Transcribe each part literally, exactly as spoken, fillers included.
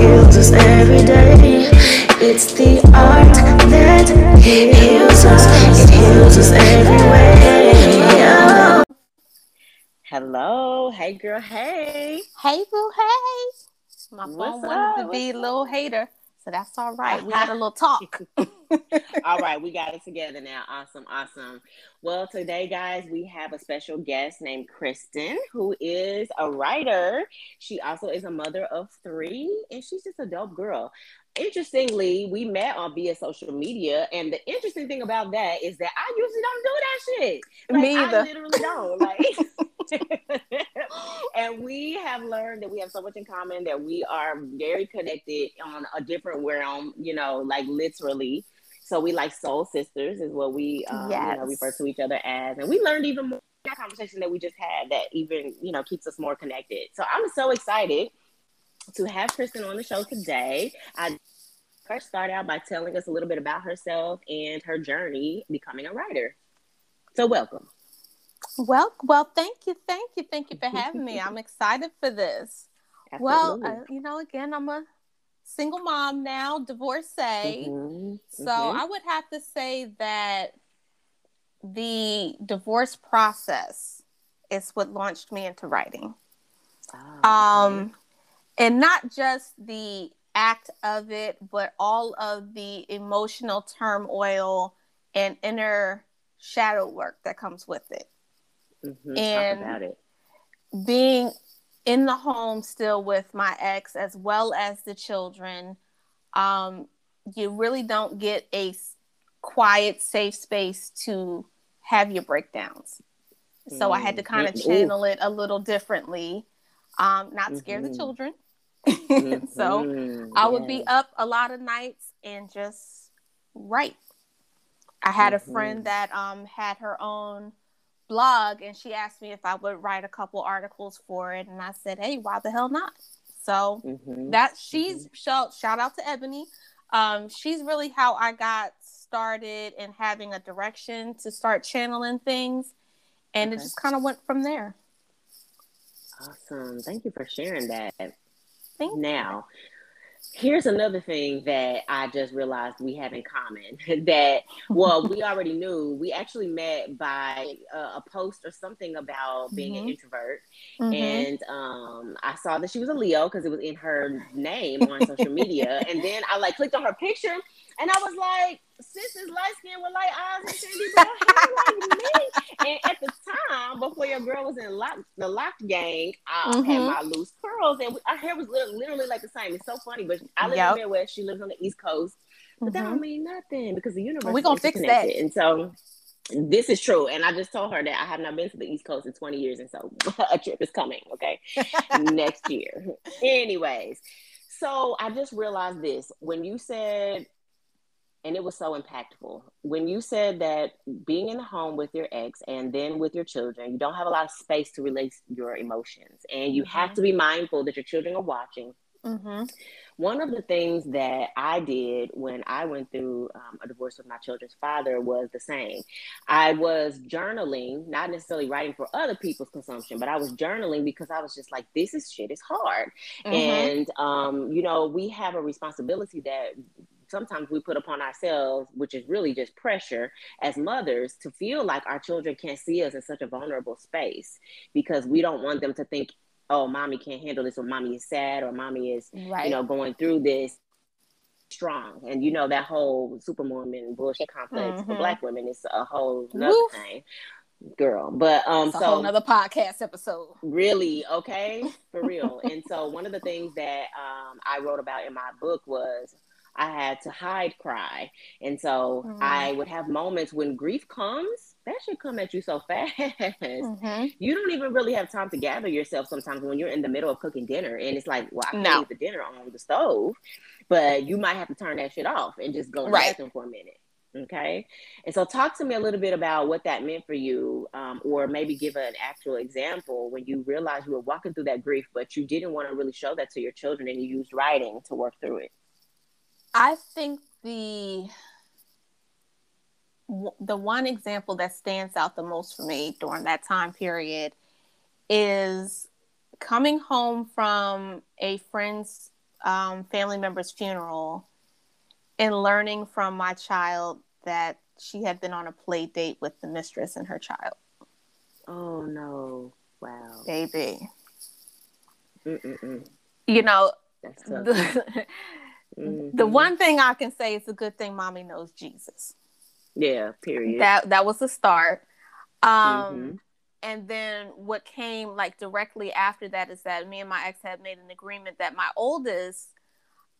heals us every day. It's the art that heals us. It heals us every way. Hello. Hey, girl. Hey. Hey, boo. Hey. My phone wanted to be a little hater, so that's all right. We had a little talk. All right. We got it together now. Awesome. Awesome. Well, today, guys, we have a special guest named Kristen, who is a writer. She also is a mother of three, and she's just a dope girl. Interestingly, we met on via social media, and the interesting thing about that is that I usually don't do that shit. Like, me either. I literally don't. Like, and we have learned that we have so much in common, that we are very connected on a different realm, you know, like literally. So we like soul sisters is what we um, yes. you know, refer to each other as. And we learned even more in that conversation that we just had that even, you know, keeps us more connected. So I'm so excited to have Kristen on the show today. I first start out by telling us a little bit about herself and her journey becoming a writer. So welcome. Well, well, thank you. Thank you. Thank you for having me. I'm excited for this. Absolutely. Well, uh, you know, again, I'm a single mom now, divorcee. Mm-hmm. So mm-hmm. I would have to say that the divorce process is what launched me into writing. Oh, um, okay. And not just the act of it, but all of the emotional turmoil and inner shadow work that comes with it. Mm-hmm. And talk about it. Being in the home still with my ex, as well as the children, um, you really don't get a quiet, safe space to have your breakdowns. Mm-hmm. So I had to kind of channel it a little differently, um, not scare mm-hmm. the children. Mm-hmm. So mm-hmm. I would yeah. be up a lot of nights and just write. I had mm-hmm. a friend that um, had her own blog, and she asked me if I would write a couple articles for it, and I said, hey, why the hell not? So mm-hmm. that she's mm-hmm. shout, shout out to Ebony. Um, she's really how I got started in having a direction to start channeling things, and okay. it just kind of went from there. Awesome. Thank you for sharing that. Thank now, here's another thing that I just realized we have in common that, well, we already knew. We actually met by uh, a post or something about being mm-hmm. an introvert. Mm-hmm. And um, I saw that she was a Leo because it was in her name on social media. And then I like clicked on her picture and I was like, sis is light skinned with light eyes and sandy brown hair like me. And at the time, before your girl was in lock, the locked gang, I mm-hmm. had my loose curls and our hair was literally, literally like the same. It's so funny, but I live yep. in the Midwest. She lives on the East Coast, but mm-hmm. that don't mean nothing because the universe we're gonna fix that. And so this is true. And I just told her that I have not been to the East Coast in twenty years, and so a trip is coming. Okay, next year. Anyways, so I just realized this when you said. And it was so impactful when you said that being in the home with your ex and then with your children, you don't have a lot of space to release your emotions, and you mm-hmm. have to be mindful that your children are watching. Mm-hmm. One of the things that I did when I went through um, a divorce with my children's father was the same. I was journaling, not necessarily writing for other people's consumption, but I was journaling because I was just like, this is shit, it's hard. Mm-hmm. And, um, you know, we have a responsibility that sometimes we put upon ourselves, which is really just pressure as mothers to feel like our children can't see us in such a vulnerable space because we don't want them to think, oh, mommy can't handle this, or mommy is sad, or mommy is, right. you know, going through this strong. And, you know, that whole superwoman bullshit complex mm-hmm. for Black women is a whole nother Woof. thing. Girl, but um, it's a so whole another podcast episode, really, okay, for real. And so, one of the things that um, I wrote about in my book was I had to hide cry, and so mm-hmm. I would have moments when grief comes. That should come at you so fast. Mm-hmm. You don't even really have time to gather yourself sometimes when you're in the middle of cooking dinner, and it's like, well, I can no. leave the dinner on the stove, but you might have to turn that shit off and just go right. to the bathroom for a minute. Okay, and so talk to me a little bit about what that meant for you, um, or maybe give an actual example when you realized you were walking through that grief, but you didn't want to really show that to your children, and you used writing to work through it. I think the the one example that stands out the most for me during that time period is coming home from a friend's um, family member's funeral and learning from my child that she had been on a play date with the mistress and her child. Oh, no. Wow. Baby. Mm-mm-mm. You know, that's tough. The, mm-hmm. the one thing I can say is a good thing mommy knows Jesus. Yeah, period. That that was the start. Um, mm-hmm. And then what came like directly after that is that me and my ex had made an agreement that my oldest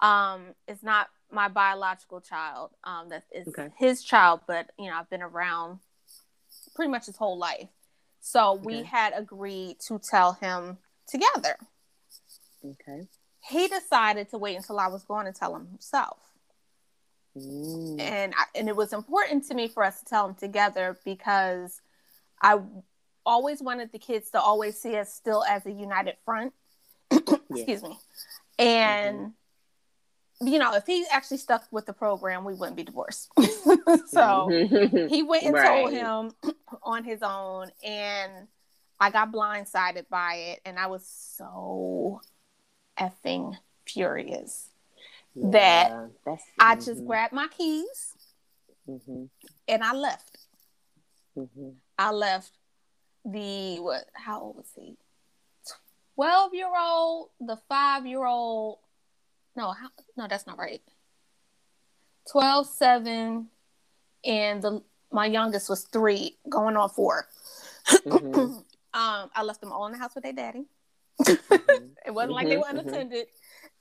um, is not my biological child. Um, that is okay. his child, but, you know, I've been around pretty much his whole life. So okay. we had agreed to tell him together. Okay. He decided to wait until I was going to tell him himself. Ooh. And I, and it was important to me for us to tell him together because I always wanted the kids to always see us still as a united front. Excuse yeah. me. And, mm-hmm. you know, if he actually stuck with the program, we wouldn't be divorced. So he went and right. told him on his own, and I got blindsided by it. And I was so effing furious yeah, that that's, I mm-hmm. just grabbed my keys mm-hmm. and I left. Mm-hmm. I left. The what? How old was he? Twelve year old, the five year old. No, how, no, that's not right. Twelve, seven, and the my youngest was three, going on four. Mm-hmm. um, I left them all in the house with their daddy. Mm-hmm. It wasn't mm-hmm. like they were unattended.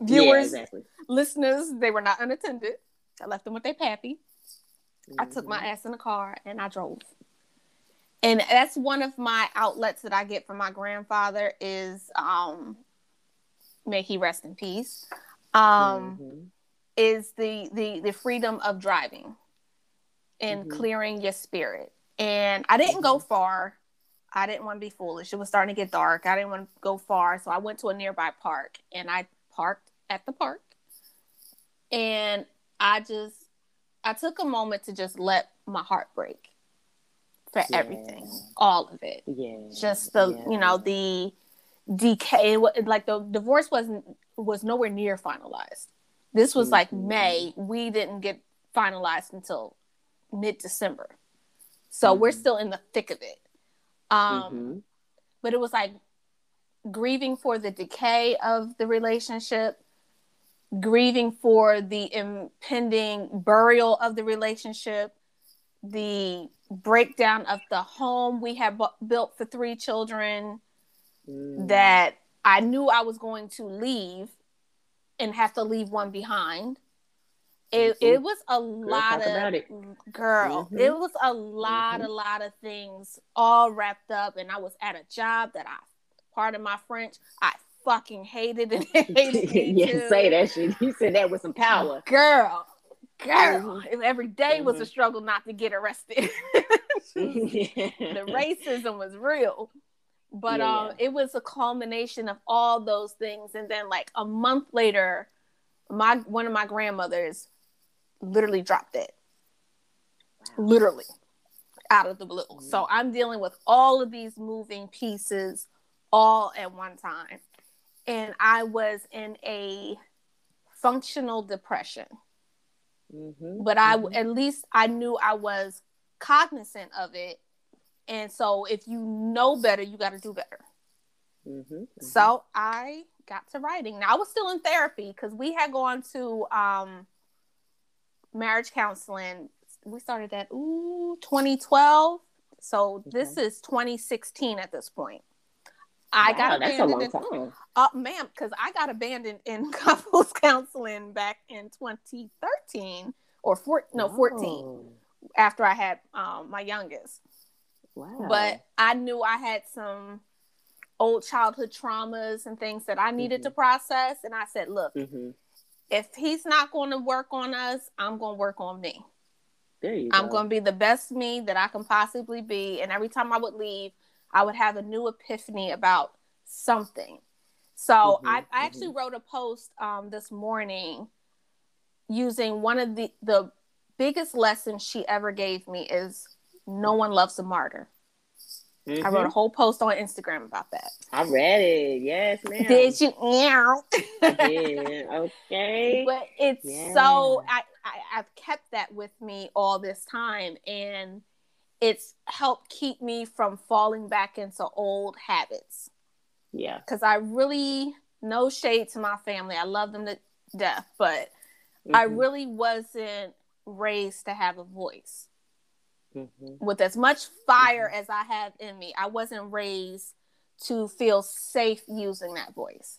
Mm-hmm. Viewers, yeah, exactly. Listeners, they were not unattended. I left them with their pappy. Mm-hmm. I took my ass in the car and I drove. And that's one of my outlets that I get from my grandfather is, um, may he rest in peace, um, mm-hmm. is the, the, the freedom of driving and mm-hmm. clearing your spirit. And I didn't mm-hmm. go far. I didn't want to be foolish. It was starting to get dark. I didn't want to go far. So I went to a nearby park and I parked at the park. And I just, I took a moment to just let my heart break. For yeah. everything, all of it. Yeah. Just the, yeah. you know, the decay, like the divorce wasn't, was nowhere near finalized. This was mm-hmm. like May. We didn't get finalized until mid-December. So mm-hmm. we're still in the thick of it. Um, mm-hmm. But it was like grieving for the decay of the relationship, grieving for the impending burial of the relationship, the breakdown of the home we had b- built for three children mm. that I knew I was going to leave and have to leave one behind. It mm-hmm. it was a lot of it. girl. Mm-hmm. It was a lot, mm-hmm. a lot of things all wrapped up, and I was at a job that I, pardon my French, I fucking hated and hated. You yeah, say that shit. You said that with some power, girl. Girl, mm-hmm. every day mm-hmm. was a struggle not to get arrested. yeah. The racism was real. But yeah, um, yeah. it was a culmination of all those things. And then like a month later, my one of my grandmothers literally dropped dead. Wow. Literally. Out of the blue. Mm-hmm. So I'm dealing with all of these moving pieces all at one time. And I was in a functional depression. Mm-hmm, but I, mm-hmm. at least I knew I was cognizant of it. And so if you know better, you got to do better. Mm-hmm, mm-hmm. So I got to writing. Now I was still in therapy because we had gone to um, marriage counseling. We started that, ooh, twenty twelve. So okay. This is twenty sixteen at this point. I wow, got abandoned. That's a long time. Uh, ma'am, because I got abandoned in couples counseling back in twenty thirteen or four, no, oh. fourteen after I had um, my youngest. Wow. But I knew I had some old childhood traumas and things that I needed mm-hmm. to process. And I said, look, mm-hmm. if he's not going to work on us, I'm going to work on me. There you I'm go. going to be the best me that I can possibly be. And every time I would leave, I would have a new epiphany about something. So mm-hmm, I, I mm-hmm. actually wrote a post um, this morning using one of the, the biggest lessons she ever gave me is no one loves a martyr. Mm-hmm. I wrote a whole post on Instagram about that. I read it. Yes, ma'am. Did you? Meow. I did. Okay. But it's yeah. so, I, I, I've kept that with me all this time. And it's helped keep me from falling back into old habits. Yeah. Because I really, no shade to my family. I love them to death. But mm-hmm. I really wasn't raised to have a voice. Mm-hmm. With as much fire mm-hmm. as I have in me, I wasn't raised to feel safe using that voice.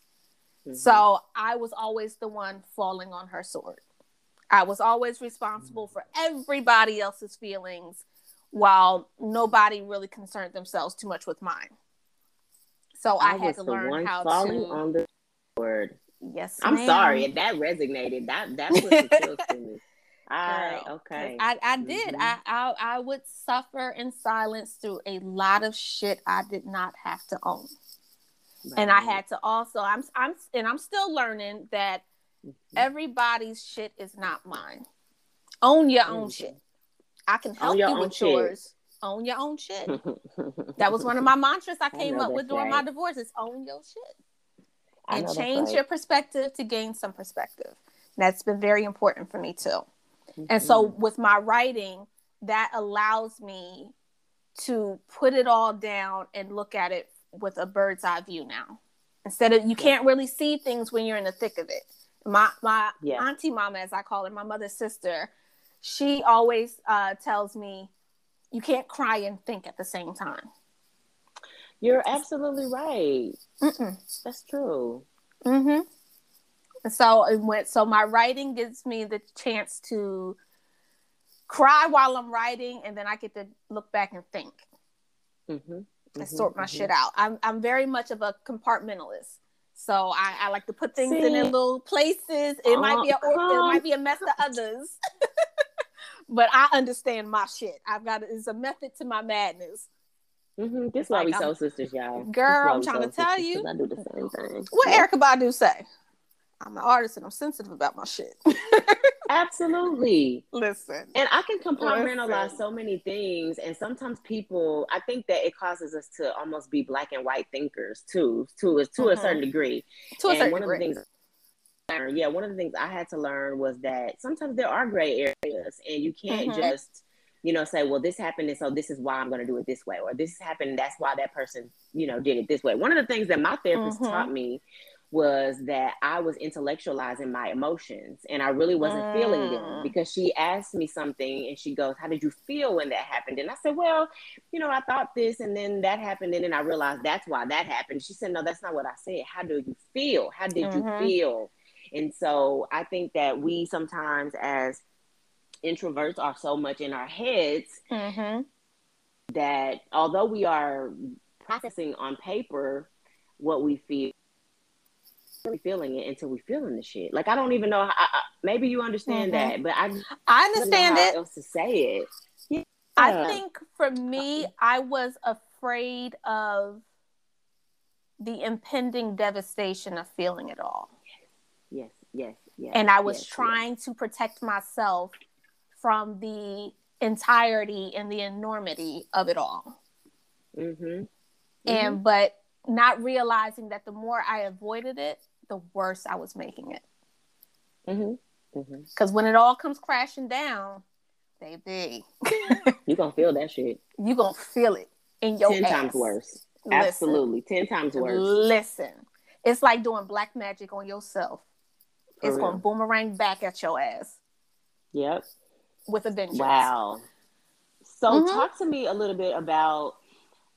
Mm-hmm. So I was always the one falling on her sword. I was always responsible mm-hmm. for everybody else's feelings while nobody really concerned themselves too much with mine. So I, I had to learn how falling to falling on the sword. Yes, I'm ma'am. sorry if that resonated. That that was the kills to me. Girl, I, okay. I, I did. Mm-hmm. I, I I would suffer in silence through a lot of shit I did not have to own. Right. And I had to also I'm I'm and I'm still learning that mm-hmm. everybody's shit is not mine. Own your mm-hmm. own shit. I can help you with shit. yours. Own your own shit. That was one of my mantras I came I up with during right. my divorce. It's own your shit. And change right. your perspective to gain some perspective. That's been very important for me too. And so with my writing, that allows me to put it all down and look at it with a bird's eye view now. Instead of, you can't really see things when you're in the thick of it. My my yeah. auntie mama, as I call her, my mother's sister, she always uh, tells me, you can't cry and think at the same time. You're absolutely right. Mm-mm. That's true. Mm-hmm. So it went. So my writing gives me the chance to cry while I'm writing, and then I get to look back and think mm-hmm, and mm-hmm, sort my mm-hmm. shit out. I'm I'm very much of a compartmentalist, so I, I like to put things See, in their little places. It oh, might be a or, it might be a mess to others, but I understand my shit. I've got it's a method to my madness. Mm-hmm. This is why like, we soul sisters, y'all. Girl, I'm trying to tell you. I do the same thing. What yeah. Erykah Badu say? I'm an artist and I'm sensitive about my shit. Absolutely. Listen. And I can compartmentalize so many things. And sometimes people, I think that it causes us to almost be black and white thinkers too, to, to mm-hmm. a certain degree. To a and certain one degree. Of the things, yeah, one of the things I had to learn was that sometimes there are gray areas and you can't mm-hmm. just, you know, say, well, this happened and so this is why I'm going to do it this way. Or this happened and that's why that person, you know, did it this way. One of the things that my therapist mm-hmm. taught me was that I was intellectualizing my emotions and I really wasn't mm. feeling them, because she asked me something and she goes, how did you feel when that happened? And I said, well, you know, I thought this and then that happened and then I realized that's why that happened. She said, no, that's not what I said. How do you feel? How did mm-hmm. you feel? And so I think that we sometimes as introverts are so much in our heads mm-hmm. that although we are processing on paper what we feel, really feeling it until we feeling the shit. Like I don't even know how, I, I, maybe you understand mm-hmm. that, but I I understand it. Else to say it. Yeah. I think for me, I was afraid of the impending devastation of feeling it all. Yes, yes, yes. yes and I was yes, trying yes. to protect myself from the entirety and the enormity of it all. Mm-hmm. And mm-hmm. but not realizing that the more I avoided it, the worse I was making it. Mm-hmm. Mm-hmm. Because when it all comes crashing down, baby, you gonna feel that shit. You gonna feel it in your ten ass. times worse. Listen. Absolutely, ten times worse. Listen, it's like doing black magic on yourself. For it's real. Gonna boomerang back at your ass. Yep. With a vengeance. Wow. So mm-hmm. talk to me a little bit about.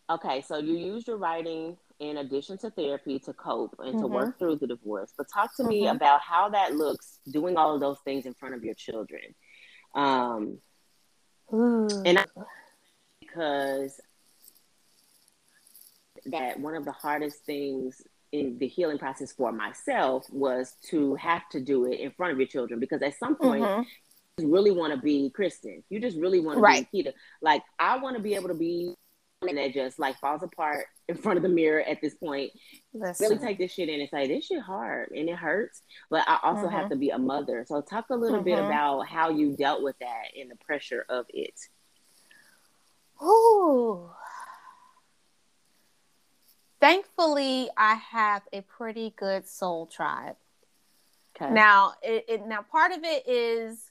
Okay, so you used your writing in addition to therapy to cope and mm-hmm. to work through the divorce. But talk to mm-hmm. me about how that looks, doing all of those things in front of your children. Um, and I, because that one of the hardest things in the healing process for myself was to have to do it in front of your children. Because at some point, mm-hmm. you really want to be Kristen. You just really want right. to be Nikita. Like, I want to be able to be... and that just like falls apart in front of the mirror at this point. Listen. Really take this shit in and say, this shit hard and it hurts, but I also mm-hmm. have to be a mother. So talk a little mm-hmm. bit about how you dealt with that and the pressure of it. Ooh. thankfully, I have a pretty good soul tribe. Okay. Now, it, it now part of it is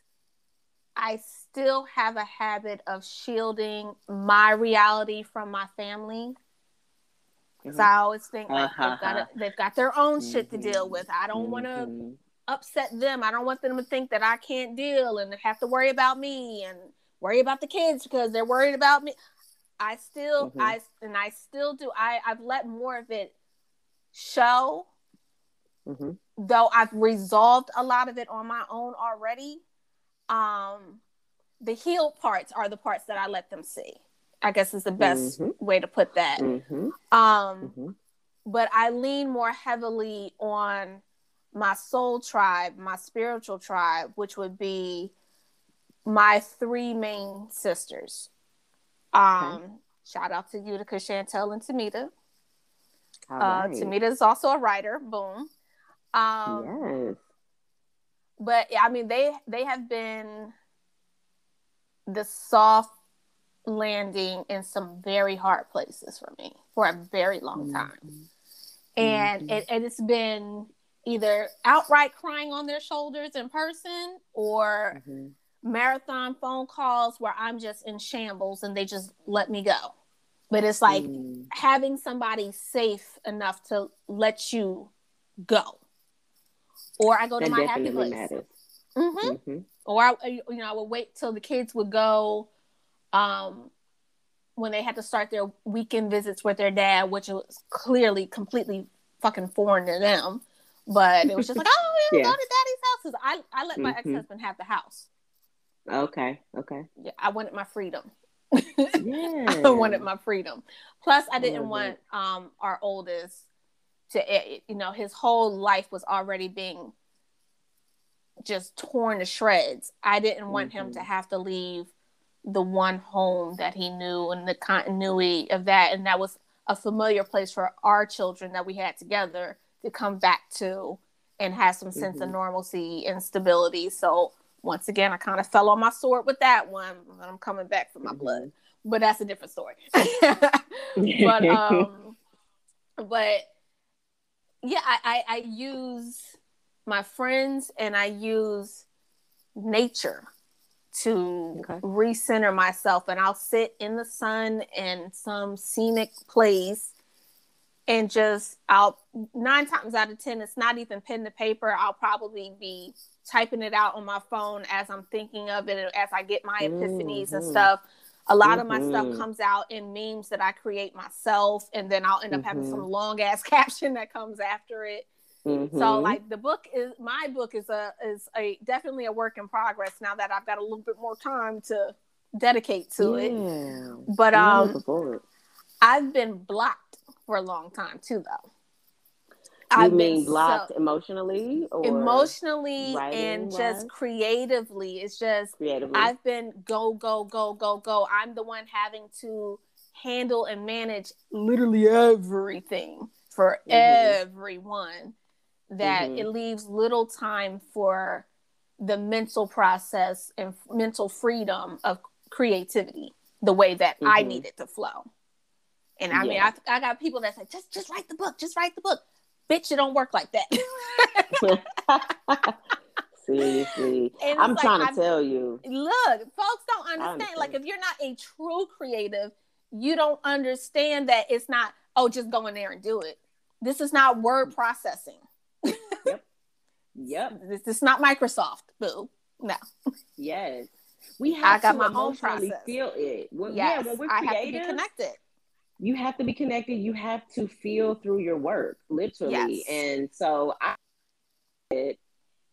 I still have a habit of shielding my reality from my family. Because mm-hmm. I always think like uh-huh. they've, got a, they've got their own mm-hmm. shit to deal with. I don't mm-hmm. want to upset them. I don't want them to think that I can't deal and have to worry about me and worry about the kids because they're worried about me. I still, mm-hmm. I and I still do. I, I've let more of it show, mm-hmm. though I've resolved a lot of it on my own already. Um, the healed parts are the parts that I let them see, I guess is the best mm-hmm. way to put that. Mm-hmm. Um, mm-hmm. But I lean more heavily on my soul tribe, my spiritual tribe, which would be my three main sisters. Um, okay. Shout out to Utica, Chantel, and Tamita. All right. Uh, Tamita is also a writer. Boom. Um, yes. But I mean, they they have been the soft landing in some very hard places for me for a very long time, mm-hmm. and mm-hmm. It, and it's been either outright crying on their shoulders in person or mm-hmm. marathon phone calls where I'm just in shambles and they just let me go. But it's like mm. having somebody safe enough to let you go. Or I go that to my happy place. Mm-hmm. Mm-hmm. Or I, you know, I would wait till the kids would go um, when they had to start their weekend visits with their dad, which was clearly completely fucking foreign to them. But it was just like, oh, we yeah. go to daddy's house. I, I let my mm-hmm. ex-husband have the house. Okay. Okay. Yeah, I wanted my freedom. yeah. I wanted my freedom. Plus, I didn't I want um, our oldest to, you know, his whole life was already being just torn to shreds. I didn't want mm-hmm. him to have to leave the one home that he knew and the continuity of that. And that was a familiar place for our children that we had together to come back to and have some sense mm-hmm. of normalcy and stability. So, once again, I kind of fell on my sword with that one, but I'm coming back for my blood. But that's a different story. but um, but yeah, I, I I use my friends and I use nature to okay. recenter myself. And I'll sit in the sun in some scenic place and just I'll nine times out of ten, it's not even pen to paper. I'll probably be typing it out on my phone as I'm thinking of it, as I get my epiphanies mm-hmm. and stuff. A lot mm-hmm. of my stuff comes out in memes that I create myself, and then I'll end up mm-hmm. having some long ass caption that comes after it. Mm-hmm. So, like the book is my book is a is a definitely a work in progress now that I've got a little bit more time to dedicate to yeah. it. But um, I've been blocked for a long time too, though. You I've mean been blocked so, emotionally? Or emotionally and wise? Just creatively. It's just, creatively. I've been go, go, go, go, go. I'm the one having to handle and manage literally everything for mm-hmm. everyone that mm-hmm. it leaves little time for the mental process and f- mental freedom of creativity the way that mm-hmm. I need it to flow. And I yeah. mean, I, I got people that's like, just, just write the book, just write the book. Bitch, it don't work like that. Seriously. I'm like, trying to I'm, tell you. Look, folks don't understand. understand. Like, if you're not a true creative, you don't understand that it's not, oh, just go in there and do it. This is not word processing. Yep. Yep. This is not Microsoft, boo. No. Yes. We have I got to my own process. Feel it. Well, yes. Yeah, when we're creative, I have to be connected. You have to be connected. You have to feel through your work, literally. Yes. And so I said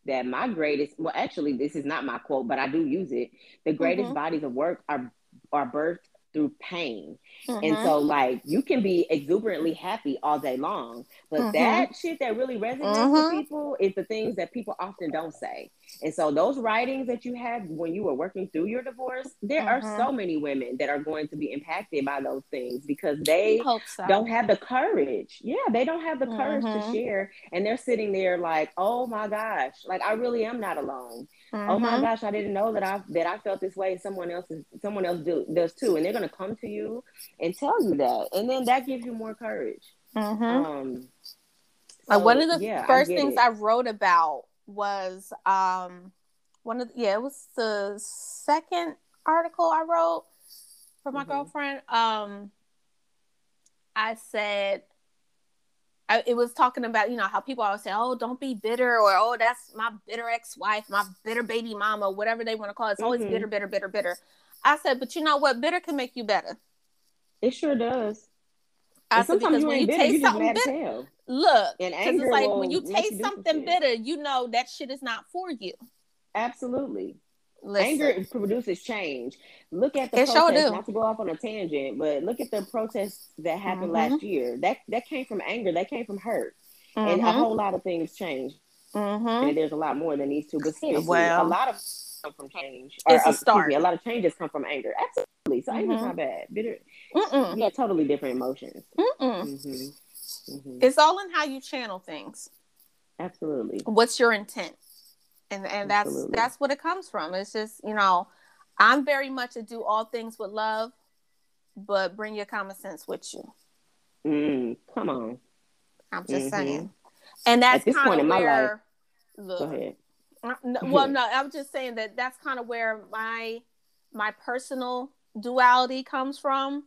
that my greatest, well, actually, this is not my quote, but I do use it. The greatest mm-hmm. bodies of work are, are birthed through pain. Mm-hmm. And so like, you can be exuberantly happy all day long, but mm-hmm. that shit that really resonates mm-hmm. with people is the things that people often don't say. And so those writings that you had when you were working through your divorce, there mm-hmm. are so many women that are going to be impacted by those things because they so. don't have the courage. Yeah, they don't have the courage mm-hmm. to share. And they're sitting there like, oh my gosh, like I really am not alone. Mm-hmm. Oh my gosh, I didn't know that I that I felt this way. Someone else is, someone else do, does too. And they're going to come to you and tell you that. And then that gives you more courage. Mm-hmm. Um, so, like one of the yeah, first I things it. I wrote about was um one of the, yeah it was the second article I wrote for my mm-hmm. girlfriend. Um, I said. I, it was talking about, you know, how people always say, oh, don't be bitter, or, oh, that's my bitter ex-wife, my bitter baby mama, whatever they want to call it. It's mm-hmm. always bitter, bitter, bitter, bitter. I said, but you know what? Bitter can make you better. It sure does. I said, because you when you bitter, taste something bitter, look, and anger it's like when you taste something bitter, you know that shit is not for you. Absolutely. Listen. Anger produces change. Look at the it protests, sure not to go off on a tangent, but look at the protests that happened mm-hmm. last year. That that came from anger. That came from hurt. Mm-hmm. And a whole lot of things changed. Mm-hmm. And there's a lot more than these two. But still, well, a lot of come from change. Or, it's a start. Me, a lot of changes come from anger. Absolutely. So mm-hmm. anger's not bad. Bitter. Mm-mm. Yeah, totally different emotions. Mm-mm. Mm-hmm. Mm-hmm. It's all in how you channel things. Absolutely. What's your intent? And and that's Absolutely. that's what it comes from. It's just, you know, I'm very much a do all things with love, but bring your common sense with you. Mm, come on. I'm just mm-hmm. saying. And that's kind of where... Life, look, go ahead. No, well, no, I'm just saying that that's kind of where my my personal duality comes from.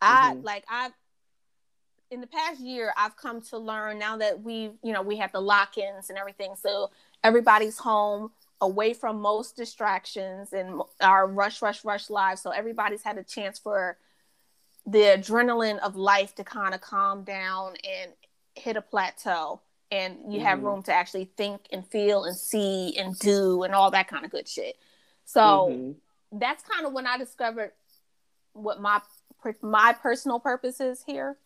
I, mm-hmm. like, I... In the past year, I've come to learn now that we've, you know, we have the lock-ins and everything. So everybody's home, away from most distractions and our rush, rush, rush lives. So everybody's had a chance for the adrenaline of life to kind of calm down and hit a plateau. And you mm-hmm. have room to actually think and feel and see and do and all that kind of good shit. So mm-hmm. that's kind of when I discovered what my my personal purpose is here.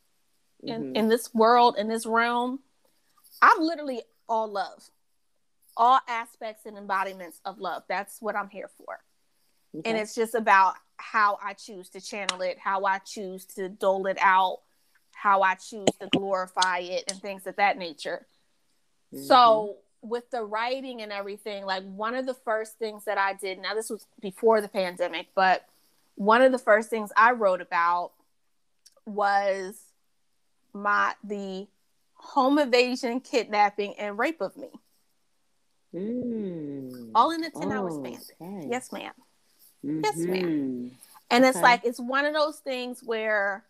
In, mm-hmm. in this world, in this realm, I'm literally all love, all aspects and embodiments of love. That's what I'm here for. Okay. And it's just about how I choose to channel it, how I choose to dole it out, how I choose to glorify it and things of that nature. Mm-hmm. So with the writing and everything, like one of the first things that I did, now this was before the pandemic, but one of the first things I wrote about was my the home invasion, kidnapping, and rape of me, mm. all in a ten-hour oh, span. Okay. Yes, ma'am. Mm-hmm. Yes, ma'am. And okay. it's like it's one of those things where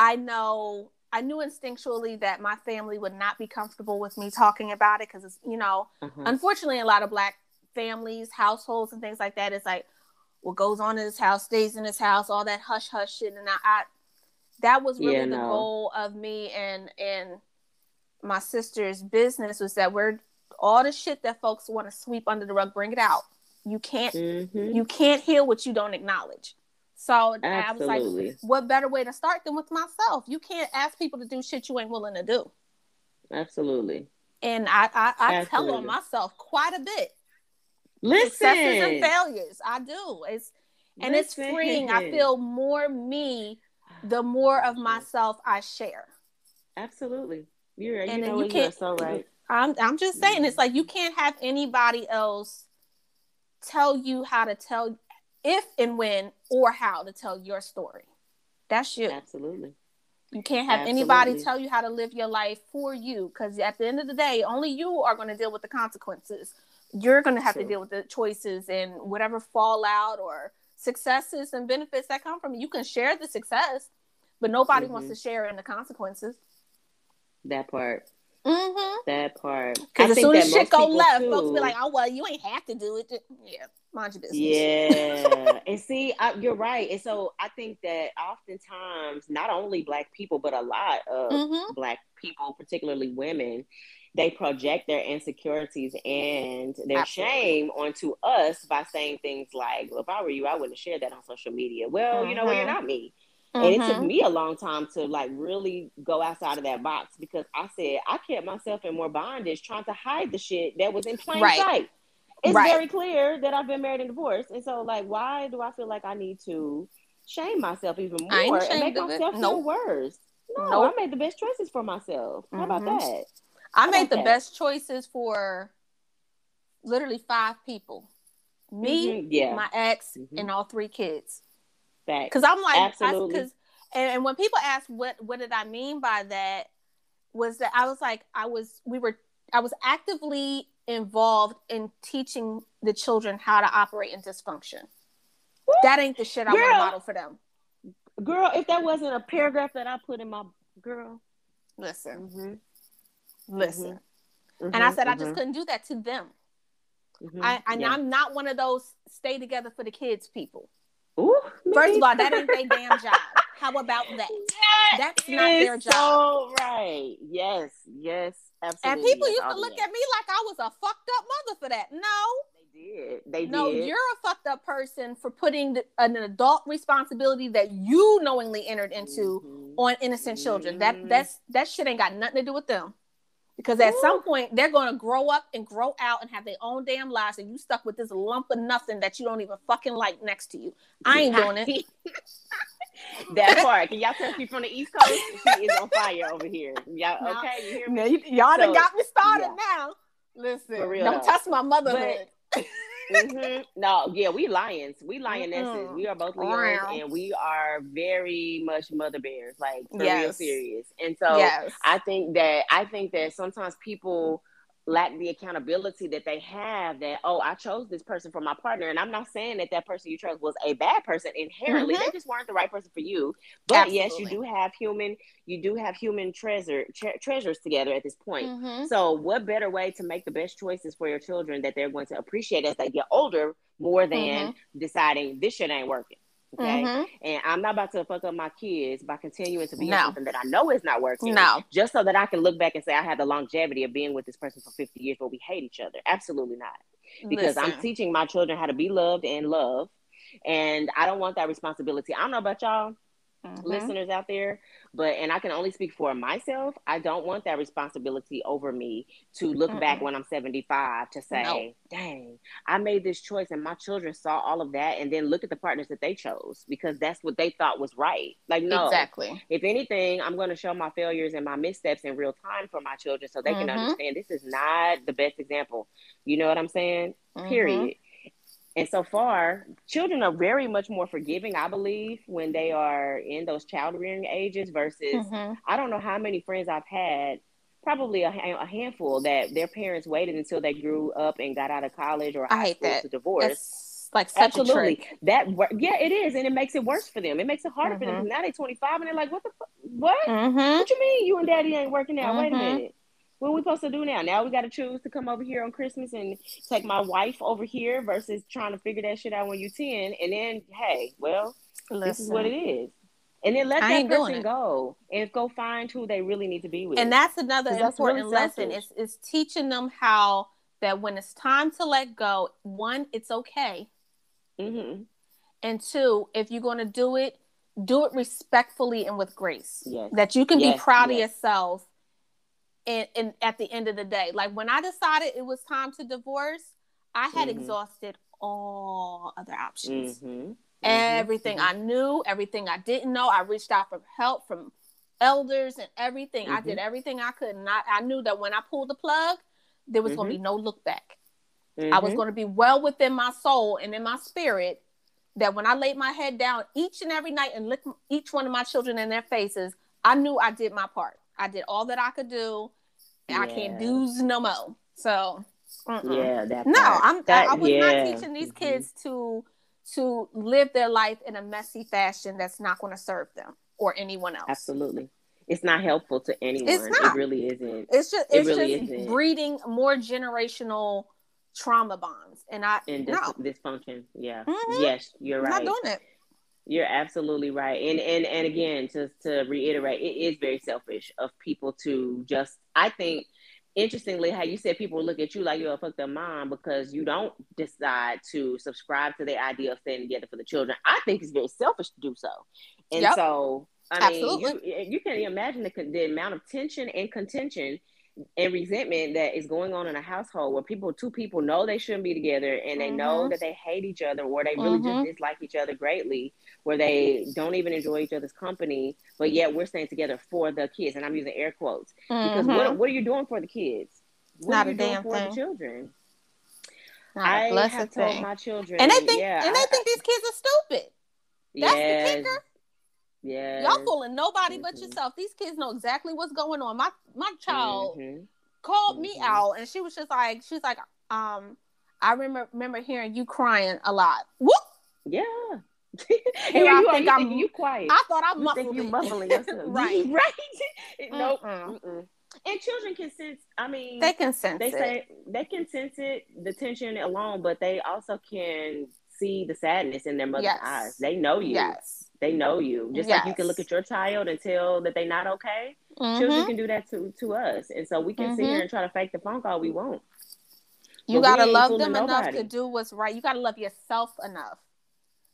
I know I knew instinctually that my family would not be comfortable with me talking about it because it's you know, uh-huh. unfortunately, a lot of Black families, households, and things like that. It's like what goes on in this house stays in this house. All that hush hush shit, and I. I That was really yeah, no. the goal of me and and my sister's business was that we're all the shit that folks want to sweep under the rug, bring it out. You can't mm-hmm. you can't heal what you don't acknowledge. So Absolutely. I was like, what better way to start than with myself? You can't ask people to do shit you ain't willing to do. Absolutely. And I I, I tell on myself quite a bit. Listen, successes and failures, I do. It's and Listen. It's freeing. I feel more me. The more of myself I share. Absolutely. You're, you and know you you're so right. I'm I'm just saying, it's like you can't have anybody else tell you how to tell if and when or how to tell your story. That's you. Absolutely. You can't have Absolutely. Anybody tell you how to live your life for you, because at the end of the day, only you are going to deal with the consequences. You're going to have True. To deal with the choices and whatever fallout or successes and benefits that come from it. You can share the success, but nobody mm-hmm. wants to share in the consequences. That part. Mm-hmm. That part. Because as soon as shit go left, too. Folks be like, "Oh well, you ain't have to do it." Yeah, mind your business. Yeah, and see, I, you're right. And so I think that oftentimes, not only Black people, but a lot of mm-hmm. Black people, particularly women, they project their insecurities and their Absolutely. Shame onto us by saying things like, well, if I were you, I wouldn't share that on social media. Well, mm-hmm. you know what? Well, you're not me. Mm-hmm. And it took me a long time to like really go outside of that box, because I said, I kept myself in more bondage trying to hide the shit that was in plain right. sight. It's right. very clear that I've been married and divorced. And so like, why do I feel like I need to shame myself even more and make myself feel nope. worse? No, nope. I made the best choices for myself. How mm-hmm. about that? I made the that. Best choices for literally five people. Me, mm-hmm, yeah. my ex, mm-hmm. and all three kids. Because I'm like, because and, and when people ask what, what did I mean by that, was that I was like, I was, we were, I was actively involved in teaching the children how to operate in dysfunction. Woo! That ain't the shit I want to model for them. Girl, if that wasn't a paragraph that I put in my, girl. Listen. Mm-hmm. Listen. Mm-hmm. And I said, mm-hmm. I just couldn't do that to them. Mm-hmm. I, I, yeah. I'm not one of those stay together for the kids people. Ooh, First of all, that ain't their damn job. How about that? that That's not their job. So right. Yes, yes, absolutely. And people yes, used to look that. at me like I was a fucked up mother for that. No. They did. They did. No, you're a fucked up person for putting the, an adult responsibility that you knowingly entered into mm-hmm. on innocent children. Mm-hmm. That that's that shit ain't got nothing to do with them. Because at Ooh. some point, they're going to grow up and grow out and have their own damn lives. And you stuck with this lump of nothing that you don't even fucking like next to you. I ain't doing it. That part. Can y'all tell she's from the East Coast? She is on fire over here. Y'all no. okay? You hear me? No, you, y'all so, done got me started yeah. now. Listen, don't touch my motherhood. But, mm-hmm. No, yeah, we lions. We lionesses. Mm-hmm. We are both lions, wow. and we are very much mother bears, like for yes. real serious. And so yes. I think that I think that sometimes people lack the accountability that they have that, oh, I chose this person for my partner. And I'm not saying that that person you chose was a bad person inherently. Mm-hmm. They just weren't the right person for you. But Absolutely. yes, you do have human, you do have human treasure, tre- treasures together at this point. Mm-hmm. So what better way to make the best choices for your children that they're going to appreciate as they get older more than mm-hmm. deciding this shit ain't working. Okay. Mm-hmm. And I'm not about to fuck up my kids by continuing to be no. something that I know is not working. No. Just so that I can look back and say I had the longevity of being with this person for fifty years, but we hate each other. Absolutely not. Because Listen. I'm teaching my children how to be loved and love. And I don't want that responsibility. I don't know about y'all mm-hmm. listeners out there, but, and I can only speak for myself. I don't want that responsibility over me to look mm-hmm. back when I'm seventy-five to say, no. dang, I made this choice and my children saw all of that. And then look at the partners that they chose because that's what they thought was right. Like, no, exactly. If anything, I'm going to show my failures and my missteps in real time for my children so they mm-hmm. can understand this is not the best example. You know what I'm saying? Mm-hmm. Period. And so far, children are very much more forgiving, I believe, when they are in those child rearing ages versus mm-hmm. I don't know how many friends I've had, probably a, a handful that their parents waited until they grew up and got out of college or high school to divorce. It's like such Absolutely. a trick. That, yeah, it is. And it makes it worse for them. It makes it harder mm-hmm. for them. Now they're twenty-five and they're like, what the fuck? What? Mm-hmm. What you mean you and daddy ain't working out? Mm-hmm. Wait a minute. What are we supposed to do now? Now we got to choose to come over here on Christmas and take my wife over here versus trying to figure that shit out when you're ten. And then, hey, well, Listen. this is what it is. And then let that person go and go find who they really need to be with. And that's another important really lesson. It's, it's teaching them how that when it's time to let go, one, it's okay. Mm-hmm. And two, if you're going to do it, do it respectfully and with grace. Yes. That you can yes. be proud yes. of yourself. And, and at the end of the day, like when I decided it was time to divorce, I had mm-hmm. exhausted all other options. Mm-hmm. Everything mm-hmm. I knew, everything I didn't know. I reached out for help from elders and everything. Mm-hmm. I did everything I could. And I, I knew that when I pulled the plug, there was mm-hmm. going to be no look back. Mm-hmm. I was going to be well within my soul and in my spirit that when I laid my head down each and every night and looked each one of my children in their faces, I knew I did my part. I did all that I could do. Yeah. I can't do no more. So, mm-mm. yeah, that no, I'm, that, I, I was yeah. not teaching these mm-hmm. kids to to live their life in a messy fashion that's not going to serve them or anyone else. Absolutely, it's not helpful to anyone. It's not. It really isn't. It's just it's it really just isn't. breeding more generational trauma bonds, and I and dis- no. dysfunction. Yeah, mm-hmm. yes, you're right. I'm not doing it. You're absolutely right. And and and again, just to reiterate, it is very selfish of people to just, I think, interestingly, how you said people look at you like you're a fucked up mom because you don't decide to subscribe to the idea of staying together for the children. I think it's very selfish to do so. And yep. so, I absolutely. mean, you, you can imagine the, the amount of tension and contention and resentment that is going on in a household where people, two people know they shouldn't be together and they mm-hmm. know that they hate each other or they really mm-hmm. just dislike each other greatly, where they don't even enjoy each other's company, but yet we're staying together for the kids. And I'm using air quotes mm-hmm. because what, what are you doing for the kids? What Not are you a doing damn for thing. the children? Not I a have told thing. my children. And they think, yeah, and I, they think these kids are stupid. That's yes. the kicker. Yeah. Y'all fooling nobody mm-hmm. but yourself. These kids know exactly what's going on. My my child mm-hmm. called mm-hmm. me out, and she was just like, she's like, um, I remember remember hearing you crying a lot. Whoop. Yeah. Here yeah, I you think you I'm you quiet. I thought I muffled. You muffling yourself. right. Right. No. Mm-mm. Mm-mm. And children can sense. I mean, they can sense. They it. say they can sense it, the tension alone, but they also can see the sadness in their mother's yes. eyes. They know you. Yes. They know you. Just yes. like you can look at your child and tell that they're not okay. Mm-hmm. Children can do that to to us, and so we can mm-hmm. sit here and try to fake the phone call we want. You but gotta love them enough nobody. to do what's right. You gotta love yourself enough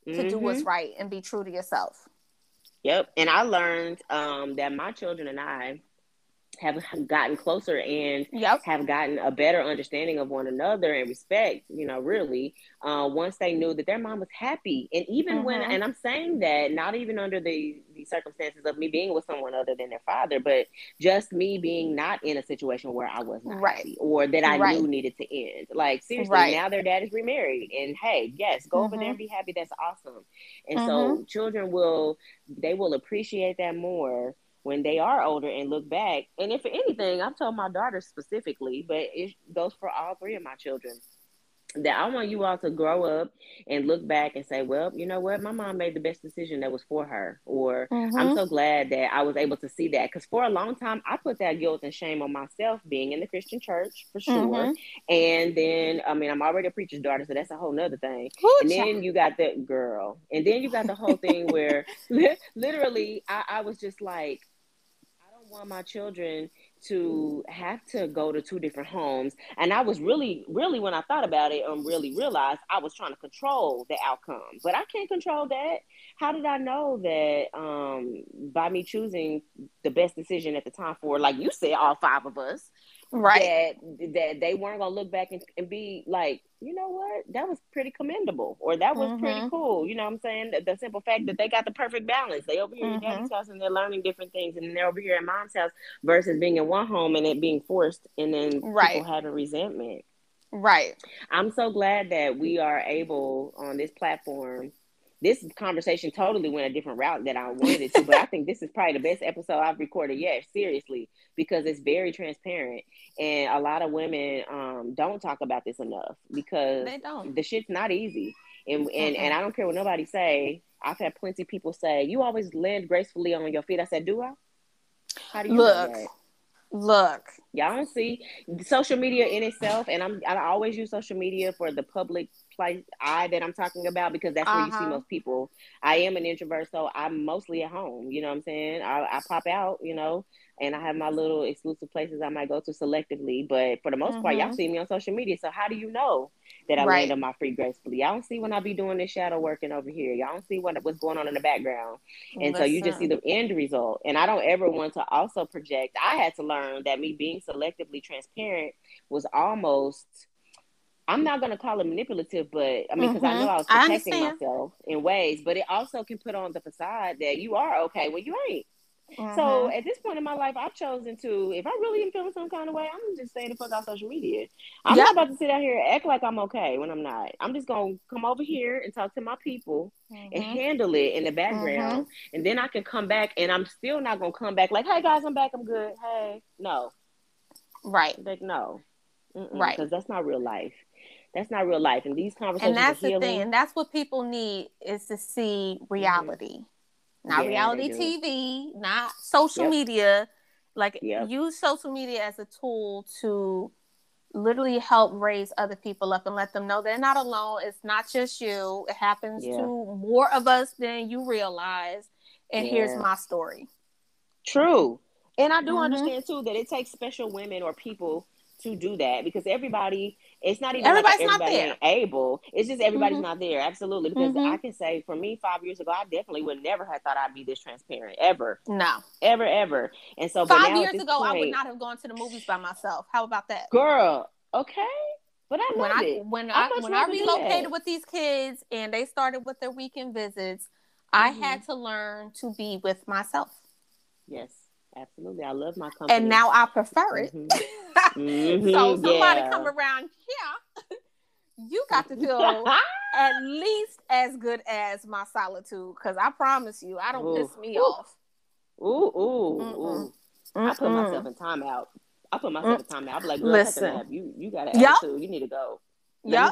to mm-hmm. do what's right and be true to yourself. Yep. And I learned um, that my children and I have gotten closer and yep. have gotten a better understanding of one another and respect, you know, really, uh, once they knew that their mom was happy. And even mm-hmm. when, and I'm saying that not even under the, the circumstances of me being with someone other than their father, but just me being not in a situation where I was not right. happy or that I right. knew needed to end. Like, seriously, right. now their dad is remarried and hey, yes, go mm-hmm. over there and be happy. That's awesome. And mm-hmm. so children will, they will appreciate that more when they are older and look back. And if anything, I've told my daughter specifically, but it goes for all three of my children, that I want you all to grow up and look back and say, well, you know what? My mom made the best decision that was for her. Or mm-hmm. I'm so glad that I was able to see that. Because for a long time, I put that guilt and shame on myself being in the Christian church, for sure. Mm-hmm. And then, I mean, I'm already a preacher's daughter, so that's a whole nother thing. Ooh, and then you got that girl. And then you got the whole thing where li- literally I-, I was just like, want my children to have to go to two different homes. And I was really, really, when I thought about it, um, really realized I was trying to control the outcome. But I can't control that. How did I know that um, by me choosing the best decision at the time for, like you said, all five of us, right? That, that they weren't going to look back and, and be like, you know what? That was pretty commendable. Or that was mm-hmm. pretty cool. You know what I'm saying? The, the simple fact that they got the perfect balance. They over here mm-hmm. in daddy's house and they're learning different things. And they're over here in mom's house versus being in one home and it being forced. And then right. people having resentment. Right. I'm so glad that we are able on this platform. This conversation totally went a different route than I wanted it to, but I think this is probably the best episode I've recorded yet, seriously, because it's very transparent. And a lot of women um, don't talk about this enough because they don't. The shit's not easy. And and, mm-hmm. and I don't care what nobody say. I've had plenty of people say, you always land gracefully on your feet. I said, do I? How do you Look. do that? Look, y'all don't see social media in itself, and I'm I always use social media for the public place eye that I'm talking about because that's where uh-huh. you see most people. I am an introvert, so I'm mostly at home. You know what I'm saying? I, I pop out, you know, and I have my little exclusive places I might go to selectively, but for the most mm-hmm. part, y'all see me on social media. So how do you know that I right. land on my feet gracefully? Y'all don't see when I be doing this shadow working over here. Y'all don't see what, what's going on in the background. And Listen. so you just see the end result. And I don't ever want to also project. I had to learn that me being selectively transparent was almost, I'm not going to call it manipulative, but I mean, because mm-hmm. I know I was protecting I myself in ways, but it also can put on the facade that you are okay when you ain't. Mm-hmm. So at this point in my life, I've chosen to, if I really am feeling some kind of way, I'm just staying the fuck off social media. I'm yep. not about to sit out here and act like I'm okay when I'm not. I'm just going to come over here and talk to my people mm-hmm. and handle it in the background. Mm-hmm. And then I can come back, and I'm still not going to come back like, hey guys, I'm back. I'm good. Hey, no. Right. Like, no. Mm-mm, right. Because that's not real life. That's not real life. And these conversations And that's the thing. And that's what people need is to see reality. Mm-hmm. Not yeah, reality T V, not social yep. media. Like, yep. use social media as a tool to literally help raise other people up and let them know they're not alone. It's not just you. It happens yeah. to more of us than you realize. And yeah. here's my story. True. And I do mm-hmm. understand, too, that it takes special women or people to do that because everybody... It's not even everybody's like everybody not there. able. It's just everybody's mm-hmm. not there. Absolutely. Because mm-hmm. I can say for me, five years ago, I definitely would never have thought I'd be this transparent. Ever. No. Ever, ever. And so five now, years ago, point, I would not have gone to the movies by myself. How about that? Girl. Okay. But I when I, it. When I, I when I relocated with these kids and they started with their weekend visits, mm-hmm. I had to learn to be with myself. Yes. Absolutely. I love my company. And now I prefer it. Mm-hmm. Mm-hmm. So somebody yeah. come around here, you got to feel at least as good as my solitude, because I promise you, I don't ooh. piss me ooh. off. Ooh, ooh, Mm-mm. ooh. Mm-mm. I put myself in timeout. I put myself in timeout. I'd be like, girl, listen, you, you got an attitude. Yep. You need to go. Yeah.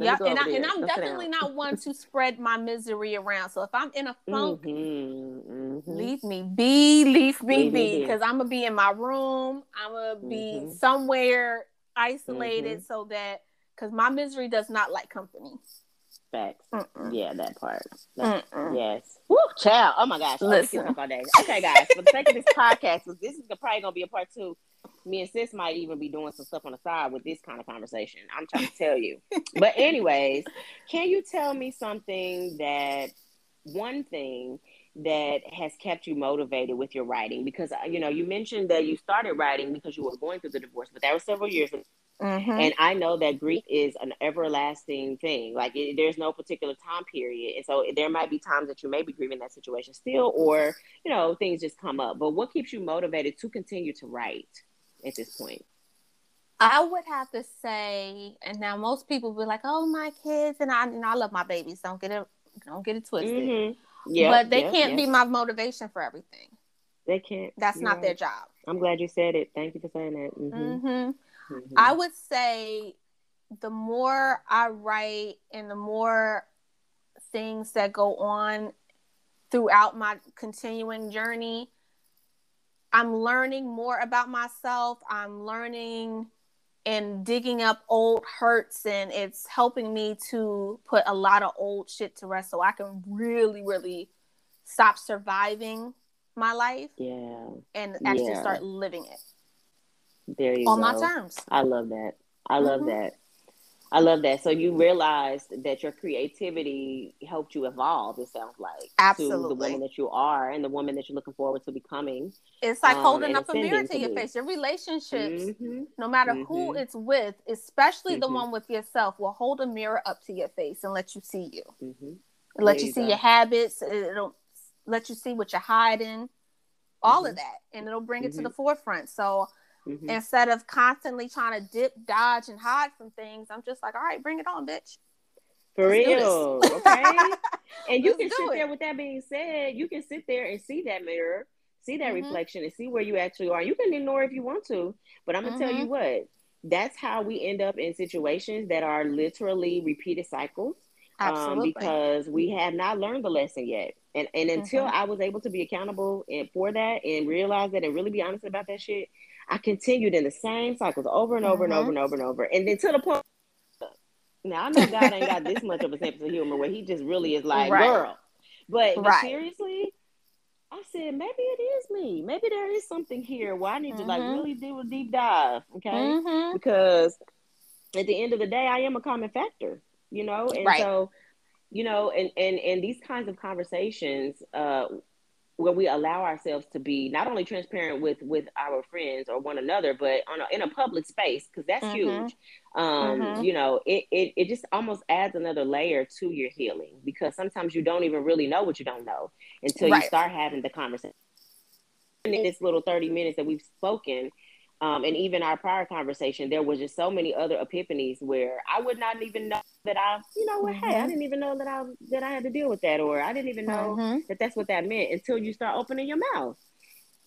Yeah, and, I, and I'm Let's definitely not one to spread my misery around. So if I'm in a funk, mm-hmm, mm-hmm. leave me be, leave me leave be, because I'm going to be in my room. I'm going to mm-hmm. be somewhere isolated mm-hmm. so that, because my misery does not like company. Facts. Mm-mm. Yeah, that part. That, yes. Woo, child. Oh, my gosh. Listen. Oh, all day. Okay, guys. For the sake of this podcast, because this is probably going to be a part two. Me and sis might even be doing some stuff on the side with this kind of conversation. I'm trying to tell you. But anyways, can you tell me something that, one thing that has kept you motivated with your writing? Because, you know, you mentioned that you started writing because you were going through the divorce, but that was several years ago. Mm-hmm. And I know that grief is an everlasting thing. Like, it, there's no particular time period. And so there might be times that you may be grieving that situation still, or, you know, things just come up. But what keeps you motivated to continue to write at this point? I would have to say, and now most people be like, "Oh, my kids," and I, you know, I love my babies. Don't get it, don't get it twisted. Mm-hmm. Yeah, but they yeah, can't yeah. be my motivation for everything. They can't. That's not right. their job. I'm glad you said it. Thank you for saying that. Mm-hmm. Mm-hmm. Mm-hmm. I would say the more I write and the more things that go on throughout my continuing journey, I'm learning more about myself. I'm learning and digging up old hurts, and it's helping me to put a lot of old shit to rest so I can really, really stop surviving my life yeah. and actually yeah. start living it. There you on go. On my terms. I love that. I love mm-hmm. that. I love that. So you realized that your creativity helped you evolve, it sounds like. Absolutely. To the woman that you are and the woman that you're looking forward to becoming. It's like um, holding up a mirror to, to your face. Your relationships, mm-hmm. no matter mm-hmm. who it's with, especially mm-hmm. the one with yourself, will hold a mirror up to your face and let you see you. Mm-hmm. It'll let you, you see go. your habits. It'll let you see what you're hiding. All mm-hmm. of that. And it'll bring mm-hmm. it to the forefront. So mm-hmm. instead of constantly trying to dip, dodge, and hide from things, I'm just like, all right, bring it on, bitch. For Let's real, okay? And you Let's can sit it. there with that being said. You can sit there and see that mirror, see that mm-hmm. reflection, and see where you actually are. You can ignore if you want to, but I'm going to mm-hmm. tell you what. That's how we end up in situations that are literally repeated cycles. Absolutely. Um, because we have not learned the lesson yet. And and until mm-hmm. I was able to be accountable and for that and realize that and really be honest about that shit, I continued in the same cycles over and over mm-hmm. and over and over and over. And then to the point, now I know God ain't got this much of a sense of humor where he just really is like, right. girl. But, right. but seriously, I said, maybe it is me. Maybe there is something here where I need mm-hmm. to like really do a deep dive. Okay. Mm-hmm. Because at the end of the day, I am a common factor, you know? And right. so, you know, and, and, and these kinds of conversations, uh, where we allow ourselves to be not only transparent with, with our friends or one another, but on a, in a public space, because that's mm-hmm. huge. Um, mm-hmm. You know, it, it, it just almost adds another layer to your healing, because sometimes you don't even really know what you don't know until right. you start having the conversation. And in this little thirty minutes that we've spoken, um, and even our prior conversation, there was just so many other epiphanies where I would not even know that I, you know, mm-hmm. hey, I didn't even know that I that I had to deal with that, or I didn't even know mm-hmm. that that's what that meant until you start opening your mouth,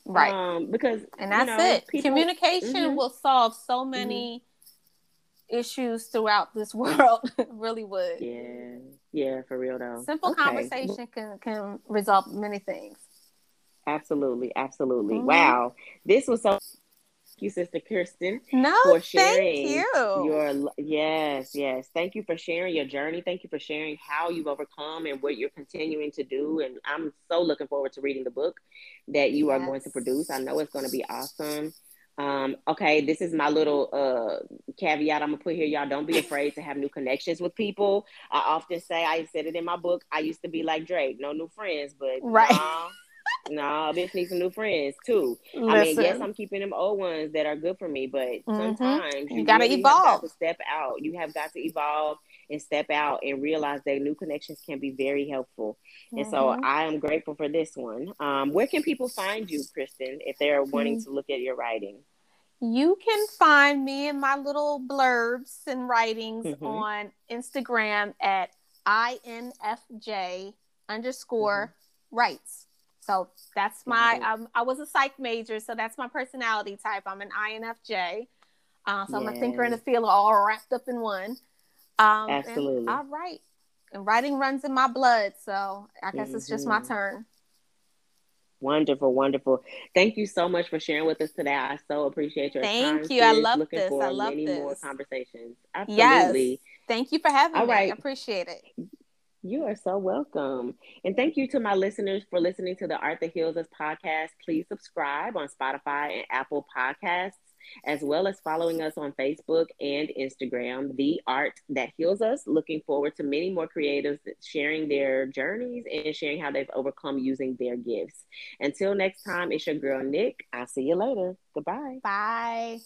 right? Um, because and that's you know, it. People, communication mm-hmm. will solve so many mm-hmm. issues throughout this world. It really would. Yeah, yeah, for real though. Simple okay. conversation can can resolve many things. Absolutely, absolutely. Mm-hmm. Wow, this was so. You, Sister Kristen, no, for sharing thank you. your yes, yes. Thank you for sharing your journey. Thank you for sharing how you've overcome and what you're continuing to do. And I'm so looking forward to reading the book that you yes. are going to produce. I know it's going to be awesome. Um, okay, this is my little uh caveat I'm gonna put here, y'all. Don't be afraid to have new connections with people. I often say, I said it in my book. I used to be like Drake, no new friends, but right. Uh, no, nah, bitch needs some new friends too. Listen. I mean, yes, I'm keeping them old ones that are good for me, but mm-hmm. sometimes you, you gotta really evolve. Got to step out. You have got to evolve and step out and realize that new connections can be very helpful. Mm-hmm. And so I am grateful for this one. Um, where can people find you, Kristen, if they're wanting mm-hmm. to look at your writing? You can find me and my little blurbs and writings mm-hmm. on Instagram at I N F J underscore mm-hmm. writes. So that's my, um, I was a psych major, so that's my personality type. I'm an I N F J. Uh, so yes. I'm a thinker and a feeler all wrapped up in one. Um, Absolutely. I write. And writing runs in my blood. So I guess mm-hmm. it's just my turn. Wonderful, wonderful. Thank you so much for sharing with us today. I so appreciate your Thank time. Thank you. I love Looking this. I love many this. More conversations. Absolutely. Yes. Thank you for having All me. Right. I appreciate it. You are so welcome. And thank you to my listeners for listening to the Art That Heals Us podcast. Please subscribe on Spotify and Apple Podcasts, as well as following us on Facebook and Instagram, The Art That Heals Us. Looking forward to many more creatives sharing their journeys and sharing how they've overcome using their gifts. Until next time, it's your girl, Nick. I'll see you later. Goodbye. Bye.